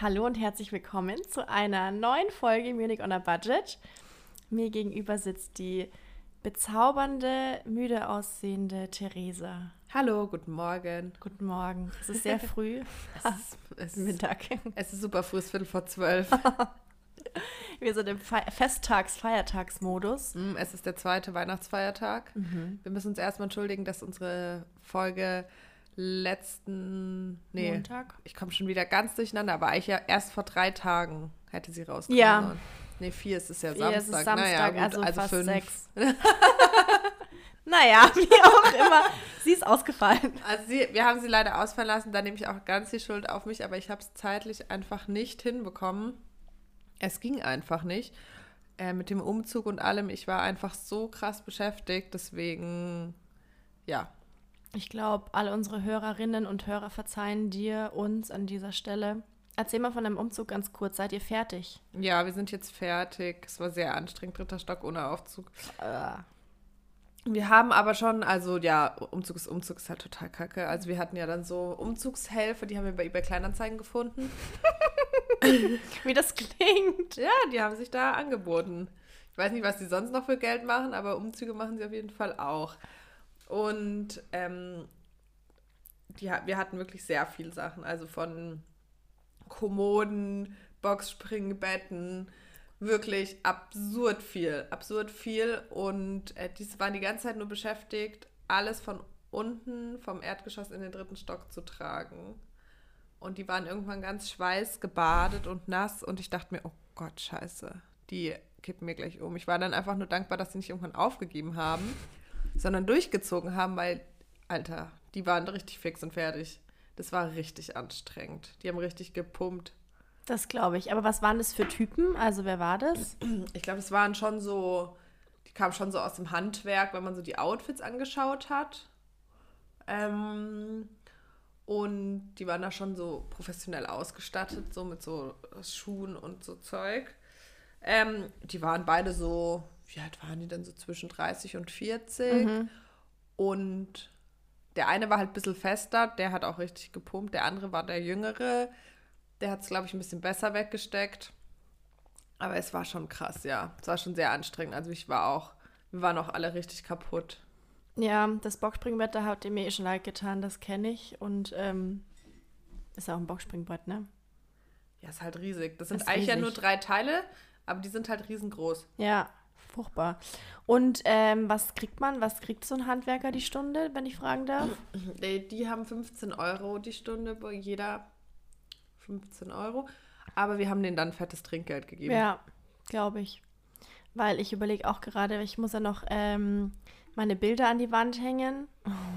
Hallo und herzlich willkommen zu einer neuen Folge Munich on a Budget. Mir gegenüber sitzt die bezaubernde, müde aussehende Theresa. Hallo, guten Morgen. Guten Morgen. Es ist sehr früh. Es ist Mittag. Es ist super früh, es ist 11:45. Wir sind im Festtags-Feiertagsmodus. Es ist der zweite Weihnachtsfeiertag. Mhm. Wir müssen uns erstmal entschuldigen, dass unsere Folge Montag? Ich komme schon wieder ganz durcheinander, aber eigentlich ja erst vor 3 Tagen hätte sie rausgekommen. Ja. 4 ist es ja Samstag. Ist es Samstag, naja, gut, also fast 5. 6. Naja, wie auch immer. Sie ist ausgefallen. Also wir haben sie leider ausfallen lassen, da nehme ich auch ganz die Schuld auf mich, aber ich habe es zeitlich einfach nicht hinbekommen. Es ging einfach nicht. Mit dem Umzug und allem, ich war einfach so krass beschäftigt, deswegen, ja. Ich glaube, alle unsere Hörerinnen und Hörer verzeihen dir, uns an dieser Stelle. Erzähl mal von deinem Umzug ganz kurz. Seid ihr fertig? Ja, wir sind jetzt fertig. Es war sehr anstrengend, 3. Stock ohne Aufzug. Wir haben aber schon, also ja, Umzug ist halt total kacke. Also wir hatten ja dann so Umzugshelfer, die haben wir bei eBay Kleinanzeigen gefunden. Wie das klingt. Ja, die haben sich da angeboten. Ich weiß nicht, was die sonst noch für Geld machen, aber Umzüge machen sie auf jeden Fall auch. Und wir hatten wirklich sehr viele Sachen, also von Kommoden, Boxspringbetten, wirklich absurd viel. Und die waren die ganze Zeit nur beschäftigt, alles von unten vom Erdgeschoss in den 3. Stock zu tragen. Und die waren irgendwann ganz schweißgebadet und nass und ich dachte mir, oh Gott, scheiße, die kippen mir gleich um. Ich war dann einfach nur dankbar, dass sie nicht irgendwann aufgegeben haben, sondern durchgezogen haben, weil, Alter, die waren richtig fix und fertig. Das war richtig anstrengend. Die haben richtig gepumpt. Das glaube ich. Aber was waren das für Typen? Also wer war das? Ich glaube, es waren schon so, die kamen schon so aus dem Handwerk, wenn man so die Outfits angeschaut hat. Und die waren da schon so professionell ausgestattet, so mit so Schuhen und so Zeug. Die waren beide so, wie alt waren die denn, so zwischen 30 und 40? Mhm. Und der eine war halt ein bisschen fester, der hat auch richtig gepumpt. Der andere war der Jüngere, der hat es, glaube ich, ein bisschen besser weggesteckt. Aber es war schon krass, ja. Es war schon sehr anstrengend. Also wir waren auch alle richtig kaputt. Ja, das Boxspringbett, da habt ihr mir eh schon leid getan, das kenne ich. Und ist auch ein Boxspringbrett, ne? Ja, ist halt riesig. Das sind eigentlich ja nur 3 Teile, aber die sind halt riesengroß. Ja. Furchtbar. Und was kriegt so ein Handwerker die Stunde, wenn ich fragen darf? Die haben 15 Euro die Stunde, jeder 15 Euro. Aber wir haben denen dann fettes Trinkgeld gegeben. Ja, glaube ich. Weil ich überlege auch gerade, ich muss ja noch meine Bilder an die Wand hängen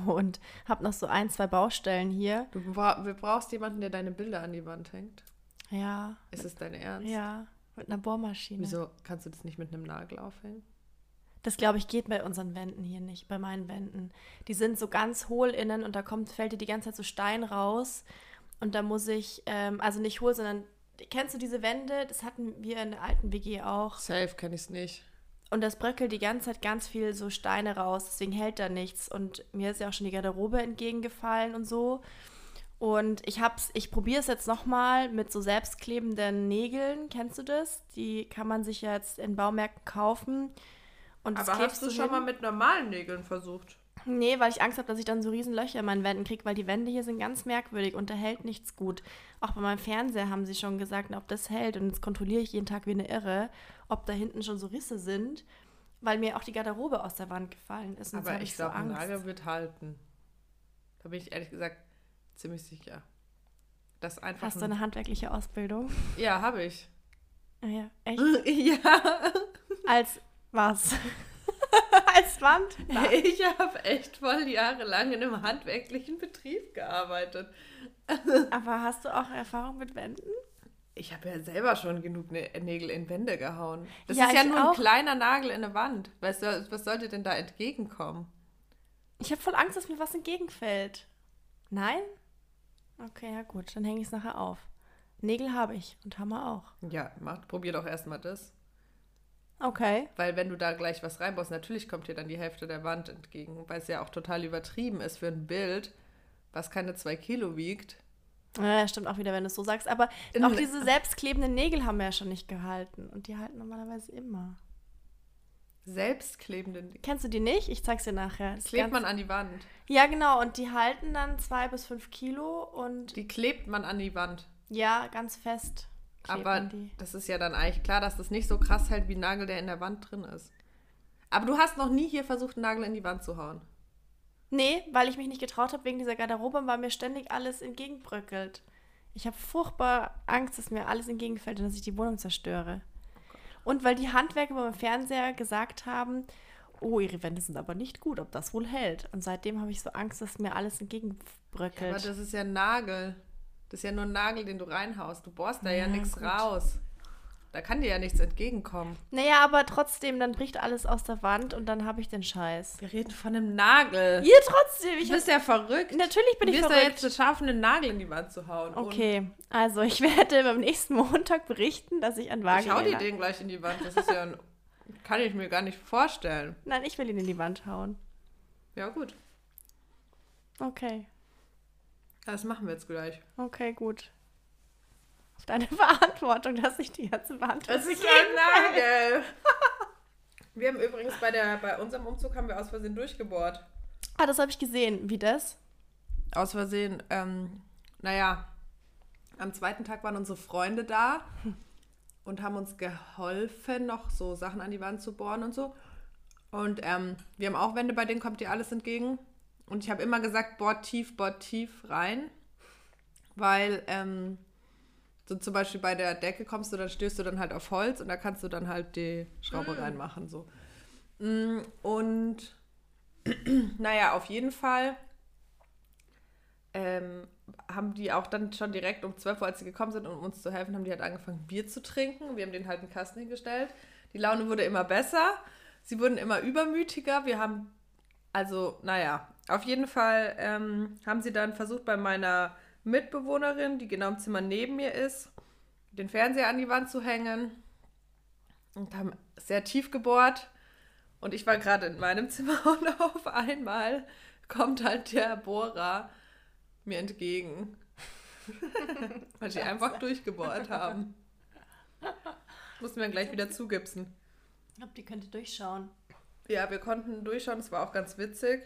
und habe noch so 1, 2 Baustellen hier. Du brauchst jemanden, der deine Bilder an die Wand hängt? Ja. Ist es dein Ernst? Ja. Mit einer Bohrmaschine. Wieso kannst du das nicht mit einem Nagel aufhängen? Das, glaube ich, geht bei unseren Wänden hier nicht, bei meinen Wänden. Die sind so ganz hohl innen und da fällt dir die ganze Zeit so Stein raus. Und da muss ich, also nicht hohl, sondern, kennst du diese Wände? Das hatten wir in der alten WG auch. Safe kenn ich's nicht. Und das bröckelt die ganze Zeit ganz viel so Steine raus, deswegen hält da nichts. Und mir ist ja auch schon die Garderobe entgegengefallen und so. Und ich probiere es jetzt nochmal mit so selbstklebenden Nägeln, kennst du das? Die kann man sich ja jetzt in Baumärkten kaufen. Und aber hast du schon mal mit normalen Nägeln versucht? Nee, weil ich Angst habe, dass ich dann so riesen Löcher in meinen Wänden kriege, weil die Wände hier sind ganz merkwürdig und da hält nichts gut. Auch bei meinem Fernseher haben sie schon gesagt, ob das hält. Und jetzt kontrolliere ich jeden Tag wie eine Irre, ob da hinten schon so Risse sind, weil mir auch die Garderobe aus der Wand gefallen ist. Und aber ich glaube, ein Nagel wird halten. Da bin ich ehrlich gesagt ziemlich sicher. Das einfach Hast du eine handwerkliche Ausbildung? Ja, habe ich. Ja, echt? Ja. Als was? Als Wand? Nein. Ich habe echt voll jahrelang in einem handwerklichen Betrieb gearbeitet. Aber hast du auch Erfahrung mit Wänden? Ich habe ja selber schon genug Nägel in Wände gehauen. Das ist ja nur ein kleiner Nagel in der Wand. Was sollte denn da entgegenkommen? Ich habe voll Angst, dass mir was entgegenfällt. Nein? Okay, ja gut, dann hänge ich es nachher auf. Nägel habe ich und Hammer auch. Ja, probier doch erstmal das. Okay. Weil wenn du da gleich was reinbaust, natürlich kommt dir dann die Hälfte der Wand entgegen, weil es ja auch total übertrieben ist für ein Bild, was keine 2 Kilo wiegt. Ja, stimmt auch wieder, wenn du es so sagst. Aber auch diese selbstklebenden Nägel haben wir ja schon nicht gehalten. Und die halten normalerweise immer. Selbstklebende Nägel? Kennst du die nicht? Ich zeig's dir nachher. Das klebt man an die Wand. Ja, genau. Und die halten dann 2 bis 5 Kilo. Und die klebt man an die Wand. Ja, ganz fest. Aber das ist ja dann eigentlich klar, dass das nicht so krass hält wie ein Nagel, der in der Wand drin ist. Aber du hast noch nie hier versucht, einen Nagel in die Wand zu hauen. Nee, weil ich mich nicht getraut habe wegen dieser Garderobe, weil mir ständig alles entgegenbröckelt. Ich habe furchtbar Angst, dass mir alles entgegenfällt und dass ich die Wohnung zerstöre. Und weil die Handwerker beim Fernseher gesagt haben, oh, ihre Wände sind aber nicht gut, ob das wohl hält. Und seitdem habe ich so Angst, dass mir alles entgegenbröckelt. Ja, aber das ist ja ein Nagel. Das ist ja nur ein Nagel, den du reinhaust. Du bohrst da ja nichts raus. Da kann dir ja nichts entgegenkommen. Naja, aber trotzdem, dann bricht alles aus der Wand und dann habe ich den Scheiß. Wir reden von einem Nagel. Ihr trotzdem. Du bist ja verrückt. Natürlich bin ich verrückt. Du wirst ja jetzt geschaffen, einen Nagel in die Wand zu hauen. Okay, und also ich werde beim nächsten Montag berichten, dass ich einen Wagen hau dir den gleich in die Wand. Das ist ja ein, kann ich mir gar nicht vorstellen. Nein, ich will ihn in die Wand hauen. Ja, gut. Okay. Das machen wir jetzt gleich. Okay, gut. Deine Verantwortung, dass ich die ganze Verantwortung... Das ist ein Nagel. Wir haben übrigens bei unserem Umzug haben wir aus Versehen durchgebohrt. Ah, das habe ich gesehen. Wie das? Aus Versehen, naja, am zweiten Tag waren unsere Freunde da und haben uns geholfen, noch so Sachen an die Wand zu bohren und so. Und wir haben auch Wände, bei denen kommt dir alles entgegen. Und ich habe immer gesagt, bohrt tief rein, weil... So zum Beispiel bei der Decke kommst du, dann stößt du dann halt auf Holz und da kannst du dann halt die Schraube reinmachen. So. Und naja, auf jeden Fall haben die auch dann schon direkt um 12 Uhr, als sie gekommen sind, um uns zu helfen, haben die halt angefangen, Bier zu trinken. Wir haben denen halt einen Kasten hingestellt. Die Laune wurde immer besser. Sie wurden immer übermütiger. Wir haben, also naja, auf jeden Fall haben sie dann versucht, bei meiner Mitbewohnerin, die genau im Zimmer neben mir ist, den Fernseher an die Wand zu hängen und haben sehr tief gebohrt und ich war gerade in meinem Zimmer und auf einmal kommt halt der Bohrer mir entgegen, weil sie einfach durchgebohrt haben. Mussten wir dann gleich wieder zugipsen. Ich glaube, die könnte durchschauen. Ja, wir konnten durchschauen, das war auch ganz witzig,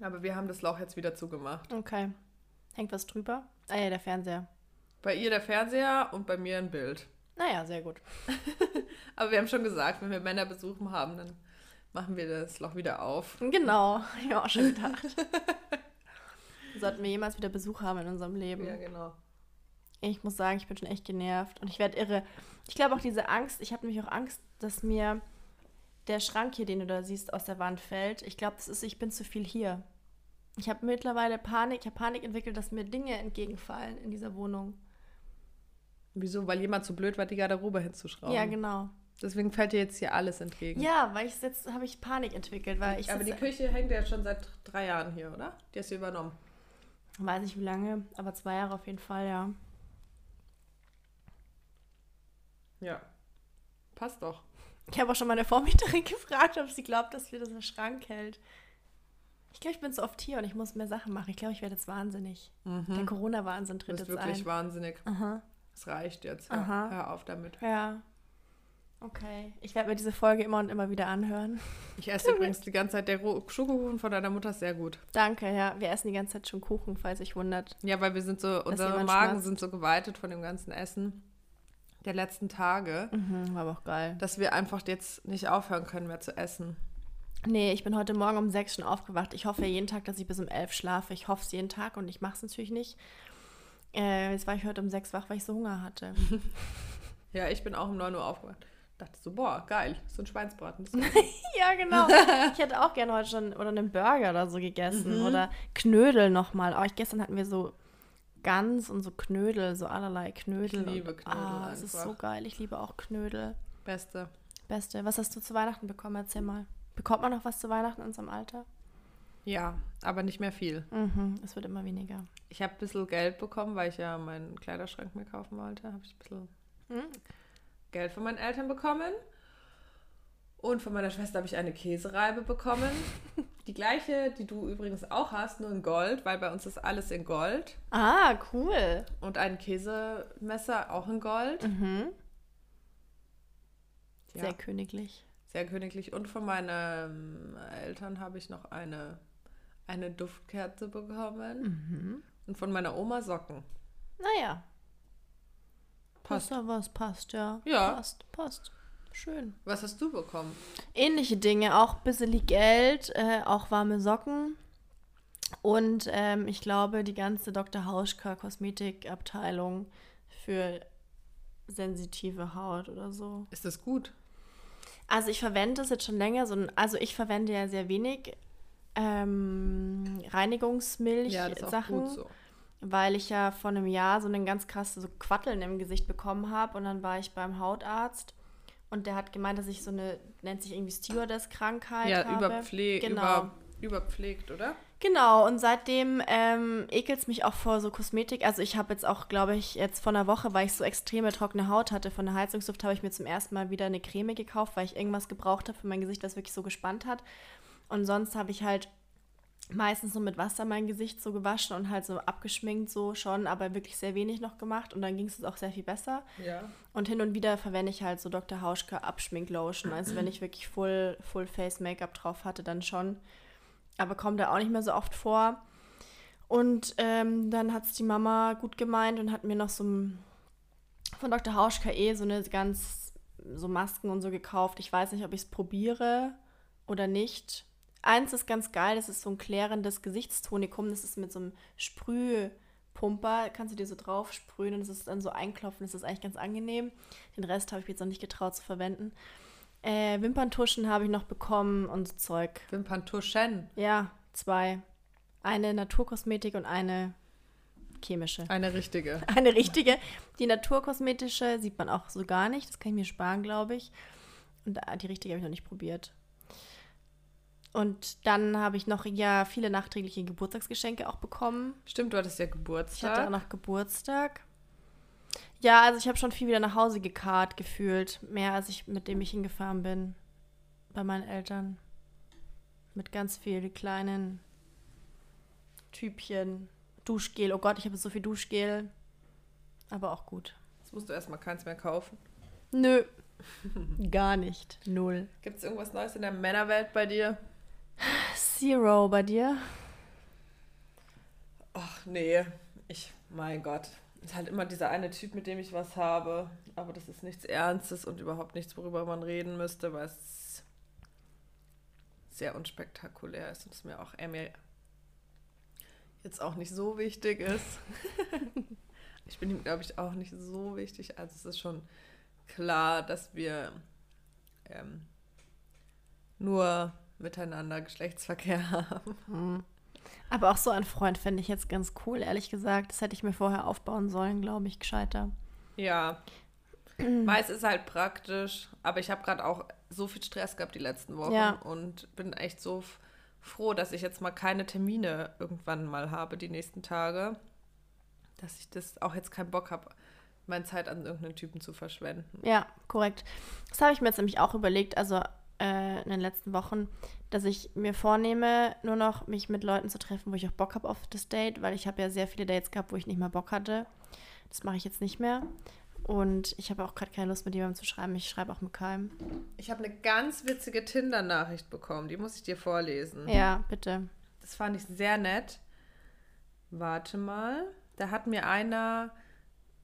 aber wir haben das Loch jetzt wieder zugemacht. Okay. Hängt was drüber? Ah ja, der Fernseher. Bei ihr der Fernseher und bei mir ein Bild. Naja, sehr gut. Aber wir haben schon gesagt, wenn wir Männer besuchen haben, dann machen wir das Loch wieder auf. Genau, ich habe auch schon gedacht. Sollten wir jemals wieder Besuch haben in unserem Leben. Ja, genau. Ich muss sagen, ich bin schon echt genervt und ich werde irre. Ich glaube auch diese Angst, ich habe nämlich auch Angst, dass mir der Schrank hier, den du da siehst, aus der Wand fällt. Ich glaube, das ist, ich bin zu viel hier. Ich habe mittlerweile Panik entwickelt, dass mir Dinge entgegenfallen in dieser Wohnung. Wieso? Weil jemand zu blöd war, die Garderobe hinzuschrauben. Ja, genau. Deswegen fällt dir jetzt hier alles entgegen. Ja, weil ich jetzt habe ich Panik entwickelt. Weil ich aber die Küche hängt ja schon seit 3 Jahren hier, oder? Die hast du übernommen. Weiß nicht wie lange, aber 2 Jahre auf jeden Fall, ja. Ja, passt doch. Ich habe auch schon meine Vormieterin gefragt, ob sie glaubt, dass wir das im Schrank hält. Ich glaube, ich bin so oft hier und ich muss mehr Sachen machen. Ich glaube, ich werde jetzt wahnsinnig. Mhm. Der Corona-Wahnsinn tritt jetzt ein. Du bist wirklich wahnsinnig. Es reicht jetzt. Hör auf damit. Ja. Okay. Ich werde mir diese Folge immer und immer wieder anhören. Ich esse übrigens die ganze Zeit. Der Schokokuchen von deiner Mutter ist sehr gut. Danke, ja. Wir essen die ganze Zeit schon Kuchen, falls sich wundert. Ja, weil wir sind so, unsere Magen sind so geweitet von dem ganzen Essen der letzten Tage. War aber auch geil. Dass wir einfach jetzt nicht aufhören können mehr zu essen. Nee, ich bin heute Morgen um 6 schon aufgewacht. Ich hoffe ja jeden Tag, dass ich bis um 11 schlafe. Ich hoffe es jeden Tag und ich mache es natürlich nicht. Jetzt war ich heute um 6 wach, weil ich so Hunger hatte. Ja, ich bin auch um 9 Uhr aufgewacht. Dachte so, boah, geil, so ein Schweinsbraten. Ja, genau. Ich hätte auch gerne heute schon oder einen Burger oder so gegessen oder Knödel nochmal. Oh, gestern hatten wir so Gans und so Knödel, so allerlei Knödel. Ich liebe Knödel einfach. Das ist so geil. Ich liebe auch Knödel. Beste. Was hast du zu Weihnachten bekommen? Erzähl mal. Bekommt man noch was zu Weihnachten in unserem Alter? Ja, aber nicht mehr viel. Es wird immer weniger. Ich habe ein bisschen Geld bekommen, weil ich ja meinen Kleiderschrank mir kaufen wollte. Habe ich ein bisschen Geld von meinen Eltern bekommen. Und von meiner Schwester habe ich eine Käsereibe bekommen. Die gleiche, die du übrigens auch hast, nur in Gold, weil bei uns ist alles in Gold. Ah, cool. Und ein Käsemesser auch in Gold. Mhm. Ja. Sehr königlich. Sehr königlich. Und von meinen Eltern habe ich noch eine Duftkerze bekommen. Mhm. Und von meiner Oma Socken. Naja. Passt. Was passt, ja. Ja. Passt. Schön. Was hast du bekommen? Ähnliche Dinge, auch ein bisschen Geld, auch warme Socken und ich glaube, die ganze Dr. Hauschka Kosmetikabteilung für sensitive Haut oder so. Ist das gut? Also ich verwende das jetzt schon länger, also ich verwende ja sehr wenig Reinigungsmilch-Sachen. Ja, das ist auch gut so. Weil ich ja vor einem Jahr so einen ganz krassen so Quatteln im Gesicht bekommen habe und dann war ich beim Hautarzt. Und der hat gemeint, dass ich so eine, nennt sich irgendwie Stewardess-Krankheit habe. Ja, überpflegt, oder? Genau, und seitdem ekelt es mich auch vor so Kosmetik. Also ich habe jetzt auch, glaube ich, jetzt vor einer Woche, weil ich so extreme trockene Haut hatte von der Heizungsluft, habe ich mir zum ersten Mal wieder eine Creme gekauft, weil ich irgendwas gebraucht habe für mein Gesicht, das wirklich so gespannt hat. Und sonst habe ich halt meistens so mit Wasser mein Gesicht so gewaschen und halt so abgeschminkt so schon, aber wirklich sehr wenig noch gemacht und dann ging es auch sehr viel besser. Ja. Und hin und wieder verwende ich halt so Dr. Hauschka Abschminklotion, also wenn ich wirklich Full Face Make-up drauf hatte, dann schon. Aber kommt da auch nicht mehr so oft vor. Und dann hat es die Mama gut gemeint und hat mir noch so von Dr. Hauschka so eine ganz so Masken und so gekauft. Ich weiß nicht, ob ich es probiere oder nicht. Eins ist ganz geil, das ist so ein klärendes Gesichtstonikum, das ist mit so einem Sprühpumper, kannst du dir so drauf sprühen und es ist dann so einklopfen, das ist eigentlich ganz angenehm. Den Rest habe ich jetzt noch nicht getraut zu verwenden. Wimperntuschen habe ich noch bekommen und so Zeug. Wimperntuschen? Ja, 2. Eine Naturkosmetik und eine chemische. Eine richtige. Eine richtige. Die naturkosmetische sieht man auch so gar nicht, das kann ich mir sparen, glaube ich. Und die richtige habe ich noch nicht probiert. Und dann habe ich noch viele nachträgliche Geburtstagsgeschenke auch bekommen. Stimmt, du hattest ja Geburtstag. Ich hatte auch noch Geburtstag. Ja, also ich habe schon viel wieder nach Hause gekarrt gefühlt. Mehr, als ich mit dem ich hingefahren bin. Bei meinen Eltern. Mit ganz vielen kleinen Typchen. Duschgel. Oh Gott, ich habe so viel Duschgel. Aber auch gut. Jetzt musst du erstmal keins mehr kaufen. Nö. Gar nicht. 0. Gibt es irgendwas Neues in der Männerwelt bei dir? 0 bei dir? Ach nee, mein Gott. Ist halt immer dieser eine Typ, mit dem ich was habe. Aber das ist nichts Ernstes und überhaupt nichts, worüber man reden müsste, weil es sehr unspektakulär ist und es mir auch jetzt auch nicht so wichtig ist. Ich bin ihm, glaube ich, auch nicht so wichtig. Also es ist schon klar, dass wir nur miteinander Geschlechtsverkehr haben. Mhm. Aber auch so einen Freund fände ich jetzt ganz cool, ehrlich gesagt. Das hätte ich mir vorher aufbauen sollen, glaube ich, gescheiter. Ja, meist ist halt praktisch, aber ich habe gerade auch so viel Stress gehabt die letzten Wochen und bin echt so froh, dass ich jetzt mal keine Termine irgendwann mal habe die nächsten Tage, dass ich das auch jetzt keinen Bock habe, meine Zeit an irgendeinen Typen zu verschwenden. Ja, korrekt. Das habe ich mir jetzt nämlich auch überlegt, also in den letzten Wochen, dass ich mir vornehme, nur noch mich mit Leuten zu treffen, wo ich auch Bock habe auf das Date, weil ich habe ja sehr viele Dates gehabt, wo ich nicht mal Bock hatte. Das mache ich jetzt nicht mehr. Und ich habe auch gerade keine Lust, mit jemandem zu schreiben. Ich schreibe auch mit keinem. Ich habe eine ganz witzige Tinder-Nachricht bekommen. Die muss ich dir vorlesen. Ja, bitte. Das fand ich sehr nett. Warte mal. Da hat mir einer...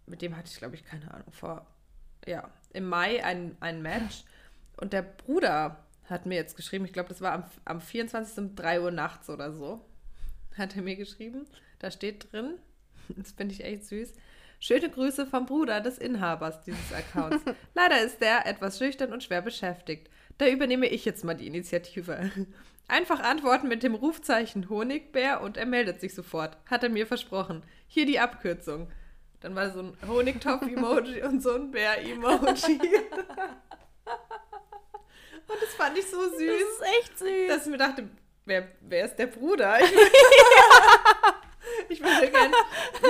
Mit dem hatte ich, glaube ich, keine Ahnung, im Mai ein Match. Und der Bruder hat mir jetzt geschrieben, ich glaube, das war am 24. um 3 Uhr nachts oder so, hat er mir geschrieben. Da steht drin, das finde ich echt süß, schöne Grüße vom Bruder des Inhabers dieses Accounts. Leider ist der etwas schüchtern und schwer beschäftigt. Da übernehme ich jetzt mal die Initiative. Einfach antworten mit dem Rufzeichen Honigbär und er meldet sich sofort. Hat er mir versprochen. Hier die Abkürzung. Dann war so ein Honigtopf-Emoji und so ein Bär-Emoji. Und das fand ich so süß. Das ist echt süß. Dass ich mir dachte, wer ist der Bruder? Ich, Ich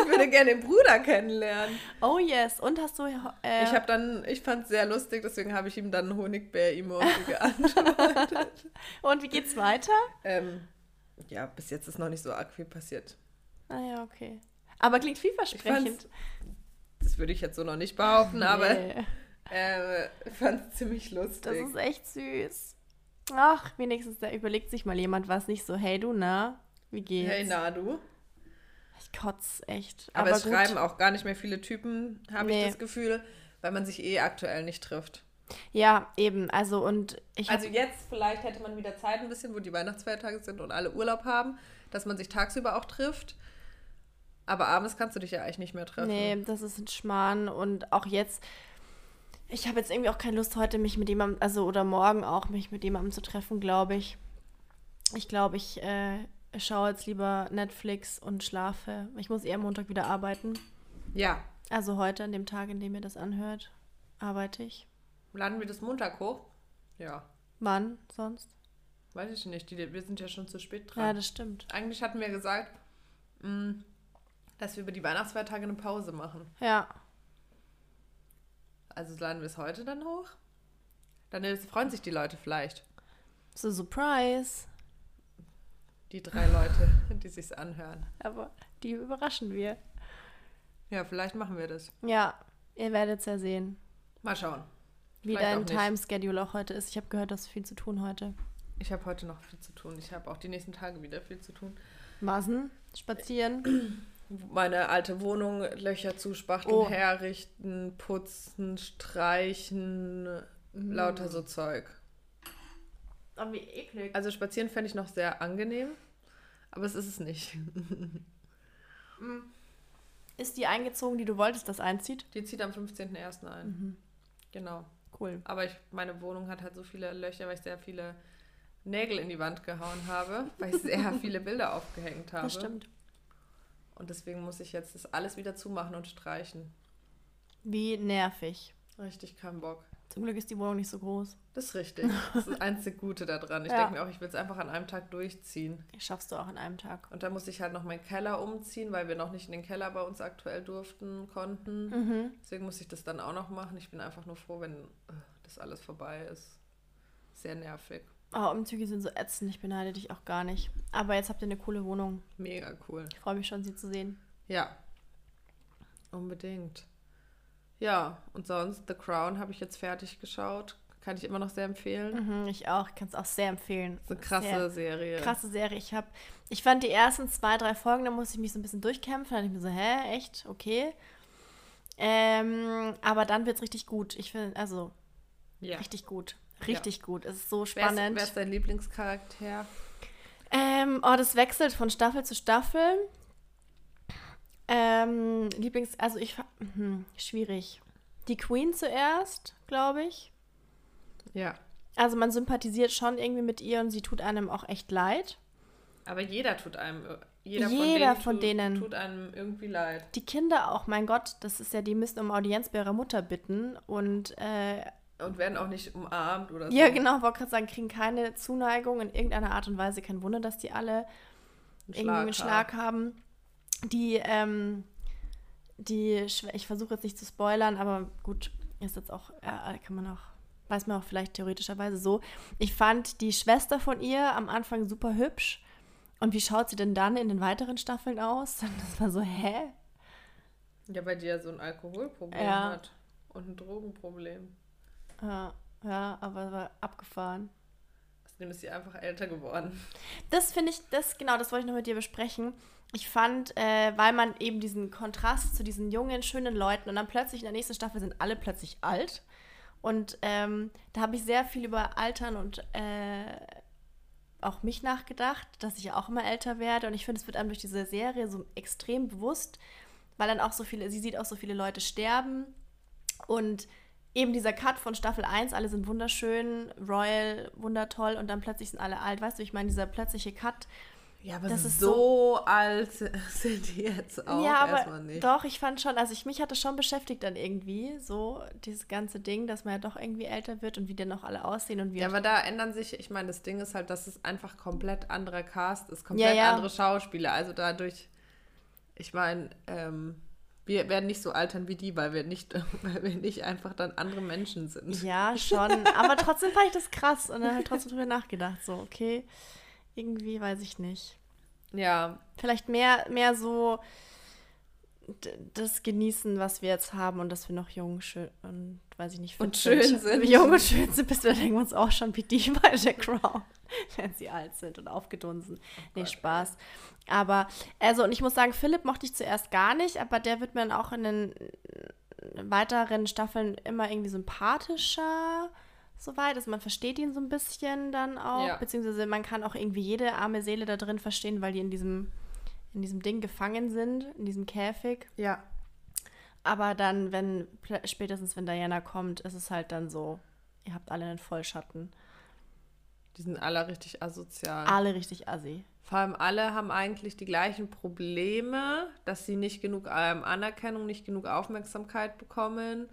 würde gerne den Bruder kennenlernen. Oh yes. Und hast du... Ich fand es sehr lustig, deswegen habe ich ihm dann ein Honigbär-Emoji geantwortet. Und wie geht's weiter? Ja, bis jetzt ist noch nicht so arg viel passiert. Ah ja, okay. Aber klingt vielversprechend. Das würde ich jetzt so noch nicht behaupten, aber ich fand es ziemlich lustig. Das ist echt süß. Ach, wenigstens da überlegt sich mal jemand was, nicht so, hey du, na, wie geht's? Hey, na, du. Ich kotze echt. Aber es schreiben auch gar nicht mehr viele Typen, habe ich das Gefühl, weil man sich aktuell nicht trifft. Ja, eben. Also jetzt vielleicht hätte man wieder Zeit ein bisschen, wo die Weihnachtsfeiertage sind und alle Urlaub haben, dass man sich tagsüber auch trifft. Aber abends kannst du dich ja eigentlich nicht mehr treffen. Nee, das ist ein Schmarrn. Und auch jetzt, ich habe jetzt irgendwie auch keine Lust, heute mich mit jemandem, oder morgen auch, mich mit jemandem zu treffen, glaube ich. Ich glaube, ich schaue jetzt lieber Netflix und schlafe. Ich muss am Montag wieder arbeiten. Ja. Also heute, an dem Tag, in dem ihr das anhört, arbeite ich. Laden wir das Montag hoch? Ja. Wann sonst? Weiß ich nicht. Wir sind ja schon zu spät dran. Ja, das stimmt. Eigentlich hatten wir gesagt, dass wir über die Weihnachtsfeiertage eine Pause machen. Ja. Also laden wir es heute dann hoch? Dann freuen sich die Leute vielleicht. So, Surprise. Die 3 Leute, die sich's anhören. Aber die überraschen wir. Ja, vielleicht machen wir das. Ja, ihr werdet's ja sehen. Mal schauen. Wie dein Time-Schedule auch heute ist. Ich habe gehört, du hast viel zu tun heute. Ich habe heute noch viel zu tun. Ich habe auch die nächsten Tage wieder viel zu tun. Masen, spazieren. Meine alte Wohnung, Löcher zuspachteln, herrichten, putzen, streichen, lauter so Zeug. Oh, wie eklig. Also spazieren fände ich noch sehr angenehm, aber es ist es nicht. Ist die eingezogen, die du wolltest, dass einzieht? Die zieht am 15.01. ein. Mhm. Genau. Cool. Aber meine Wohnung hat halt so viele Löcher, weil ich sehr viele Nägel in die Wand gehauen habe, weil ich sehr viele Bilder aufgehängt habe. Das stimmt. Und deswegen muss ich jetzt das alles wieder zumachen und streichen. Wie nervig. Richtig, kein Bock. Zum Glück ist die Wohnung nicht so groß. Das ist richtig. Das ist das einzige Gute daran. Ich denke mir auch, ich will es einfach an einem Tag durchziehen. Das schaffst du auch an einem Tag. Und dann muss ich halt noch meinen Keller umziehen, weil wir noch nicht in den Keller bei uns aktuell konnten. Mhm. Deswegen muss ich das dann auch noch machen. Ich bin einfach nur froh, wenn das alles vorbei ist. Sehr nervig. Oh, Umzüge sind so ätzend. Ich beneide dich auch gar nicht. Aber jetzt habt ihr eine coole Wohnung. Mega cool. Ich freue mich schon, sie zu sehen. Ja, unbedingt. Ja, und sonst The Crown habe ich jetzt fertig geschaut. Kann ich immer noch sehr empfehlen. Mhm, ich auch. Ich kann es auch sehr empfehlen. So eine krasse Serie. Ich fand die ersten 2-3 Folgen, da musste ich mich so ein bisschen durchkämpfen. Da dachte ich mir so, hä, echt? Okay. Aber dann wird es richtig gut. Ich finde, richtig gut. Richtig gut. Es ist so spannend. Wer ist dein Lieblingscharakter? Das wechselt von Staffel zu Staffel. Schwierig. Die Queen zuerst, glaube ich. Ja. Also man sympathisiert schon irgendwie mit ihr und sie tut einem auch echt leid. Aber jeder von denen tut einem irgendwie leid. Die Kinder auch, mein Gott, das ist ja, die müssen um Audienz bei ihrer Mutter bitten und werden auch nicht umarmt oder so. Ja, genau, wollte gerade sagen, kriegen keine Zuneigung in irgendeiner Art und Weise. Kein Wunder, dass die alle einen Schlag haben. Ich versuche jetzt nicht zu spoilern, aber gut, ist jetzt auch, weiß man auch vielleicht theoretischerweise so. Ich fand die Schwester von ihr am Anfang super hübsch. Und wie schaut sie denn dann in den weiteren Staffeln aus? Das war so, hä? Ja, weil die ja so ein Alkoholproblem hat und ein Drogenproblem. Ja, aber war abgefahren. Außerdem ist sie einfach älter geworden. Das finde ich, das wollte ich noch mit dir besprechen. Ich fand, weil man eben diesen Kontrast zu diesen jungen, schönen Leuten und dann plötzlich in der nächsten Staffel sind alle plötzlich alt. Und da habe ich sehr viel über Altern und auch mich nachgedacht, dass ich ja auch immer älter werde. Und ich finde, es wird einem durch diese Serie so extrem bewusst, weil dann auch sie sieht auch so viele Leute sterben. Und eben dieser Cut von Staffel 1, alle sind wunderschön, royal, wundertoll und dann plötzlich sind alle alt. Weißt du, ich meine, dieser plötzliche Cut... Ja, aber das ist so alt sind die jetzt auch erstmal nicht. Doch, ich fand schon, mich hat das schon beschäftigt dann irgendwie, so dieses ganze Ding, dass man ja doch irgendwie älter wird und wie dann auch alle aussehen und wie. Ja, aber da ändern sich, ich meine, das Ding ist halt, dass es einfach komplett anderer Cast ist, komplett andere Schauspieler, also dadurch Ich meine, wir werden nicht so altern wie die, weil wir nicht einfach dann andere Menschen sind. Ja, schon. Aber trotzdem fand ich das krass. Und dann halt trotzdem drüber nachgedacht. So, okay, irgendwie weiß ich nicht. Ja. Vielleicht mehr so das genießen, was wir jetzt haben und dass wir noch jung schön und weiß ich nicht. Und schön sind. Jung und schön sind, bis wir denken uns auch schon wie die bei The Crown, wenn sie alt sind und aufgedunsen. Oh nee, Gott. Spaß. Aber, also, und ich muss sagen, Philipp mochte ich zuerst gar nicht, aber der wird mir dann auch in den weiteren Staffeln immer irgendwie sympathischer, soweit, also man versteht ihn so ein bisschen dann auch, ja, beziehungsweise man kann auch irgendwie jede arme Seele da drin verstehen, weil die in diesem Ding gefangen sind, in diesem Käfig. Ja. Aber dann, spätestens wenn Diana kommt, ist es halt dann so, ihr habt alle einen Vollschatten. Die sind alle richtig asozial. Alle richtig assi. Vor allem alle haben eigentlich die gleichen Probleme, dass sie nicht genug Anerkennung, nicht genug Aufmerksamkeit bekommen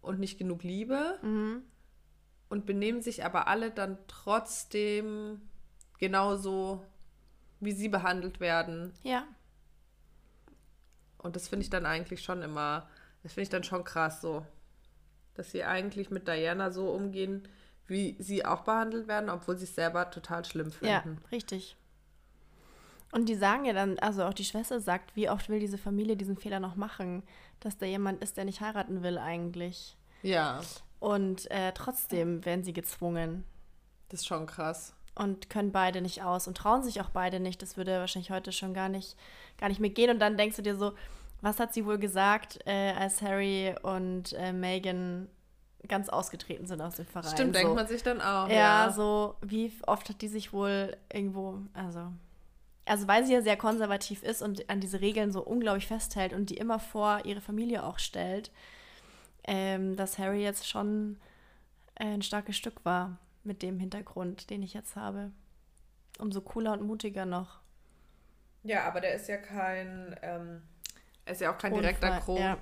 und nicht genug Liebe. Mhm. Und benehmen sich aber alle dann trotzdem genauso, wie sie behandelt werden. Ja. Und das finde ich dann eigentlich schon immer, das finde ich dann schon krass so, dass sie eigentlich mit Diana so umgehen, wie sie auch behandelt werden, obwohl sie es selber total schlimm finden. Ja, richtig. Und die sagen ja dann, also auch die Schwester sagt, wie oft will diese Familie diesen Fehler noch machen, dass da jemand ist, der nicht heiraten will eigentlich. Ja. Und trotzdem werden sie gezwungen. Das ist schon krass. Und können beide nicht aus und trauen sich auch beide nicht. Das würde wahrscheinlich heute schon gar nicht mehr gehen. Und dann denkst du dir so, was hat sie wohl gesagt, als Harry und Meghan ganz ausgetreten sind aus dem Verein. Stimmt, so denkt man sich dann auch. Ja, so wie oft hat die sich wohl irgendwo, also weil sie ja sehr konservativ ist und an diese Regeln so unglaublich festhält und die immer vor ihre Familie auch stellt, dass Harry jetzt schon ein starkes Stück war mit dem Hintergrund, den ich jetzt habe. Umso cooler und mutiger noch. Ja, aber der ist ja auch kein direkter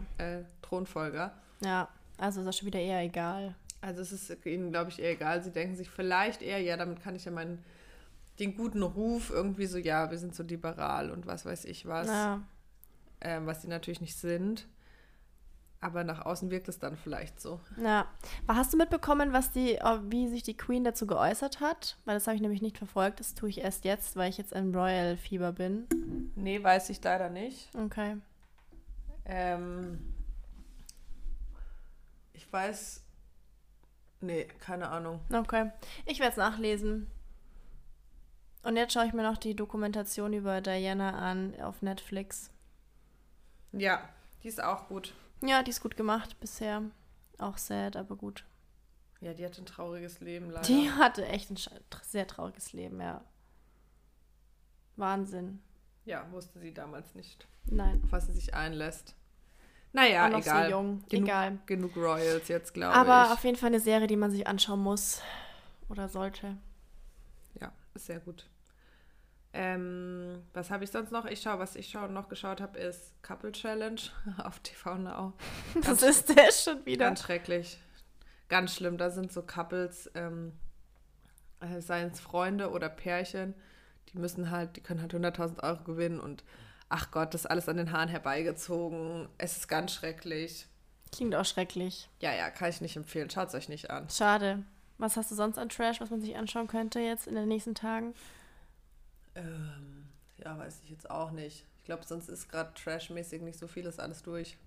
Thronfolger. Ja, also ist das schon wieder eher egal. Also es ist ihnen, glaube ich, eher egal. Sie denken sich vielleicht eher, ja, damit kann ich ja den guten Ruf irgendwie so, ja, wir sind so liberal und was weiß ich was. Ja. Was sie natürlich nicht sind. Aber nach außen wirkt es dann vielleicht so. Ja. Hast du mitbekommen, wie sich die Queen dazu geäußert hat? Weil das habe ich nämlich nicht verfolgt. Das tue ich erst jetzt, weil ich jetzt im Royal-Fieber bin. Nee, weiß ich leider nicht. Okay. Ich weiß... Nee, keine Ahnung. Okay. Ich werde es nachlesen. Und jetzt schaue ich mir noch die Dokumentation über Diana an auf Netflix. Ja, die ist auch gut. Ja, die ist gut gemacht bisher. Auch sad, aber gut. Ja, die hatte ein trauriges Leben leider. Die hatte echt ein sehr trauriges Leben, ja. Wahnsinn. Ja, wusste sie damals nicht. Nein. Auf was sie sich einlässt. Naja, egal. So jung. Genug Royals jetzt, glaube ich. Aber auf jeden Fall eine Serie, die man sich anschauen muss oder sollte. Ja, ist sehr gut. Was habe ich sonst noch? Was ich noch geschaut habe, ist Couple Challenge auf TV now. Das ist der schon wieder. Ganz schrecklich. Ganz schlimm. Da sind so Couples, seien es Freunde oder Pärchen, die können halt 100.000 Euro gewinnen und ach Gott, das ist alles an den Haaren herbeigezogen. Es ist ganz schrecklich. Klingt auch schrecklich. Ja, kann ich nicht empfehlen. Schaut es euch nicht an. Schade. Was hast du sonst an Trash, was man sich anschauen könnte jetzt in den nächsten Tagen? Ja, weiß ich jetzt auch nicht. Ich glaube, sonst ist gerade trashmäßig nicht so viel, ist alles durch.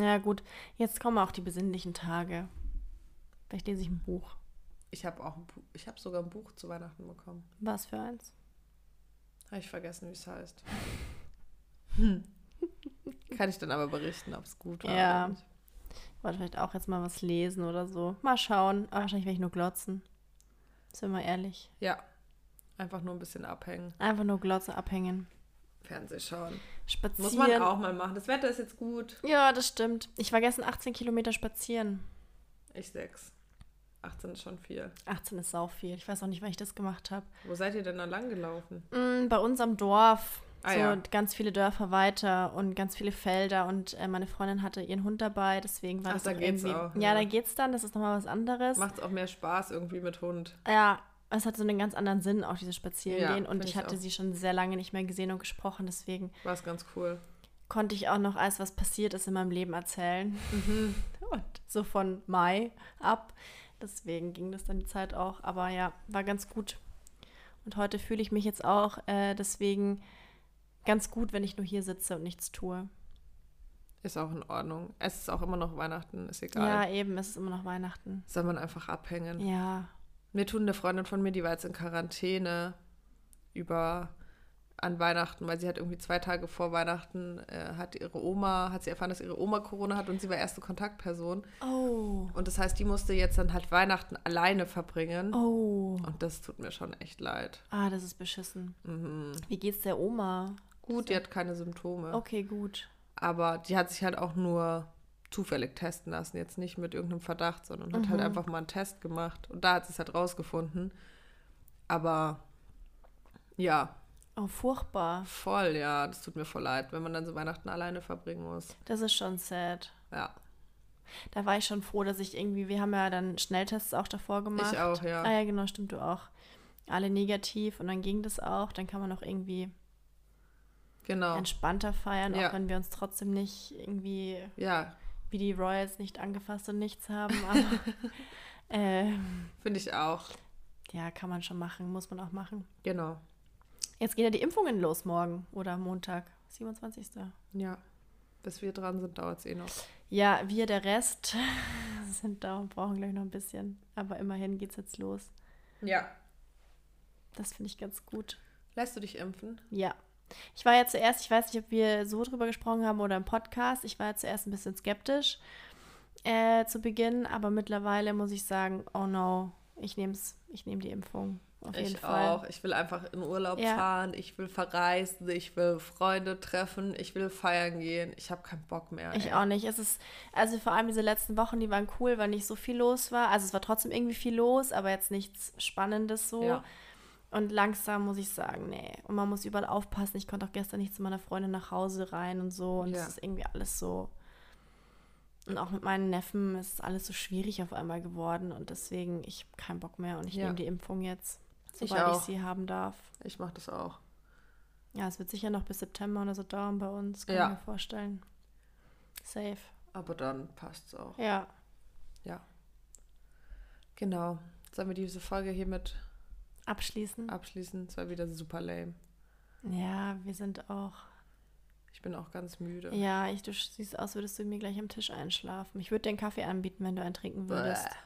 Ja, gut. Jetzt kommen auch die besinnlichen Tage. Vielleicht lese ich ein Buch. Ich habe sogar ein Buch zu Weihnachten bekommen. Was für eins? Habe ich vergessen, wie es heißt. Kann ich dann aber berichten, ob es gut war. Ja. Oder nicht. Ich wollte vielleicht auch jetzt mal was lesen oder so. Mal schauen. Aber wahrscheinlich werde ich nur glotzen. Sind wir ehrlich. Ja. Einfach nur ein bisschen abhängen. Einfach nur Glotze abhängen. Fernseh schauen. Spazieren. Muss man auch mal machen. Das Wetter ist jetzt gut. Ja, das stimmt. Ich war gestern 18 Kilometer spazieren. Ich 6. 18 ist schon viel. 18 ist sau viel. Ich weiß auch nicht, wann ich das gemacht habe. Wo seid ihr denn da lang gelaufen? Bei uns am Dorf. So, ganz viele Dörfer weiter und ganz viele Felder. Und meine Freundin hatte ihren Hund dabei, deswegen war das da geht's irgendwie... auch. Ja, da geht's dann. Das ist nochmal was anderes. Macht's auch mehr Spaß irgendwie mit Hund. Ja, Es hat so einen ganz anderen Sinn, auch dieses Spazierengehen. Ja, und ich hatte sie schon sehr lange nicht mehr gesehen und gesprochen, deswegen... War es ganz cool. Konnte ich auch noch alles, was passiert ist in meinem Leben, erzählen. Mhm. Und so von Mai ab. Deswegen ging das dann die Zeit auch. Aber ja, war ganz gut. Und heute fühle ich mich jetzt auch deswegen ganz gut, wenn ich nur hier sitze und nichts tue. Ist auch in Ordnung. Es ist auch immer noch Weihnachten, ist egal. Ja, eben, es ist immer noch Weihnachten. Soll man einfach abhängen. Ja. Mir tut eine Freundin von mir, die war jetzt in Quarantäne an Weihnachten, weil sie hat irgendwie 2 Tage vor Weihnachten hat sie erfahren, dass ihre Oma Corona hat und sie war erste Kontaktperson. Oh. Und das heißt, die musste jetzt dann halt Weihnachten alleine verbringen. Oh. Und das tut mir schon echt leid. Ah, das ist beschissen. Mhm. Wie geht's der Oma? Gut, die hat keine Symptome. Okay, gut. Aber die hat sich halt auch nur zufällig testen lassen, jetzt nicht mit irgendeinem Verdacht, sondern hat halt einfach mal einen Test gemacht. Und da hat sie es halt rausgefunden. Aber ja. Oh, furchtbar. Voll, ja. Das tut mir voll leid, wenn man dann so Weihnachten alleine verbringen muss. Das ist schon sad. Ja. Da war ich schon froh, dass ich irgendwie, wir haben ja dann Schnelltests auch davor gemacht. Ich auch, ja. Ah ja, genau, stimmt, du auch. Alle negativ und dann ging das auch. Dann kann man auch irgendwie entspannter feiern, auch wenn wir uns trotzdem nicht irgendwie wie die Royals nicht angefasst und nichts haben. Aber finde ich auch. Ja, kann man schon machen, muss man auch machen. Genau. Jetzt gehen ja die Impfungen los morgen oder Montag, 27. Ja, bis wir dran sind, dauert es eh noch. Ja, wir, der Rest, sind da und brauchen gleich noch ein bisschen. Aber immerhin geht's jetzt los. Ja. Das finde ich ganz gut. Lässt du dich impfen? Ja. Ich war ja zuerst, ich weiß nicht, ob wir so drüber gesprochen haben oder im Podcast, ich war ja zuerst ein bisschen skeptisch zu Beginn, aber mittlerweile muss ich sagen, oh no, ich nehme die Impfung. Auf jeden Fall. Ich will einfach in Urlaub fahren, ich will verreisen, ich will Freunde treffen, ich will feiern gehen. Ich habe keinen Bock mehr. Ich auch nicht. Es ist, also vor allem diese letzten Wochen, die waren cool, weil nicht so viel los war. Also es war trotzdem irgendwie viel los, aber jetzt nichts Spannendes so. Ja. Und langsam muss ich sagen, nee. Und man muss überall aufpassen. Ich konnte auch gestern nicht zu meiner Freundin nach Hause rein und so. Und es ist irgendwie alles so. Und auch mit meinen Neffen ist alles so schwierig auf einmal geworden. Und deswegen, ich habe keinen Bock mehr und ich nehme die Impfung jetzt. Sobald ich sie haben darf. Ich mache das auch. Ja, es wird sicher noch bis September oder so dauern bei uns, kann ich mir vorstellen. Safe. Aber dann passt es auch. Ja. Ja. Genau. Sollen wir diese Folge hiermit abschließen? Es war wieder super lame. Ja, wir sind auch... Ich bin auch ganz müde. Ja, du siehst aus, würdest du mir gleich am Tisch einschlafen. Ich würde dir einen Kaffee anbieten, wenn du einen trinken würdest. Bäh.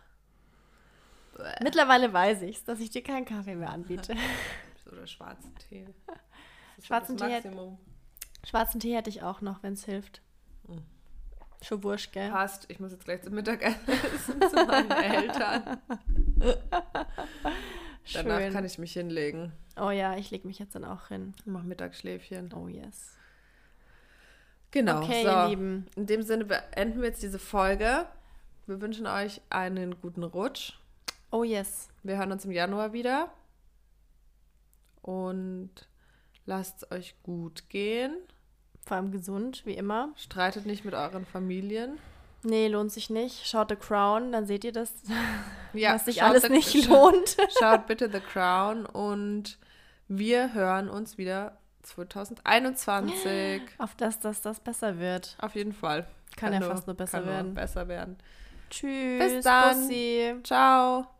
Mittlerweile weiß ich es, dass ich dir keinen Kaffee mehr anbiete. Oder schwarzen Tee. Schwarzen Tee hätte ich auch noch, wenn es hilft. Mhm. Schon wurscht, gell? Passt, ich muss jetzt gleich zum Mittagessen zu meinen Eltern. Schön. Danach kann ich mich hinlegen. Oh ja, ich lege mich jetzt dann auch hin. Ich mache Mittagsschläfchen. Oh yes. Genau, okay, so. Ihr Lieben. In dem Sinne beenden wir jetzt diese Folge. Wir wünschen euch einen guten Rutsch. Oh yes. Wir hören uns im Januar wieder und lasst es euch gut gehen. Vor allem gesund, wie immer. Streitet nicht mit euren Familien. Nee, lohnt sich nicht. Schaut The Crown, dann seht ihr das, was sich alles nicht lohnt. Schaut bitte The Crown und wir hören uns wieder 2021. Auf dass das besser wird. Auf jeden Fall. Kann fast nur besser werden. Tschüss. Bis dann. Bussi. Ciao.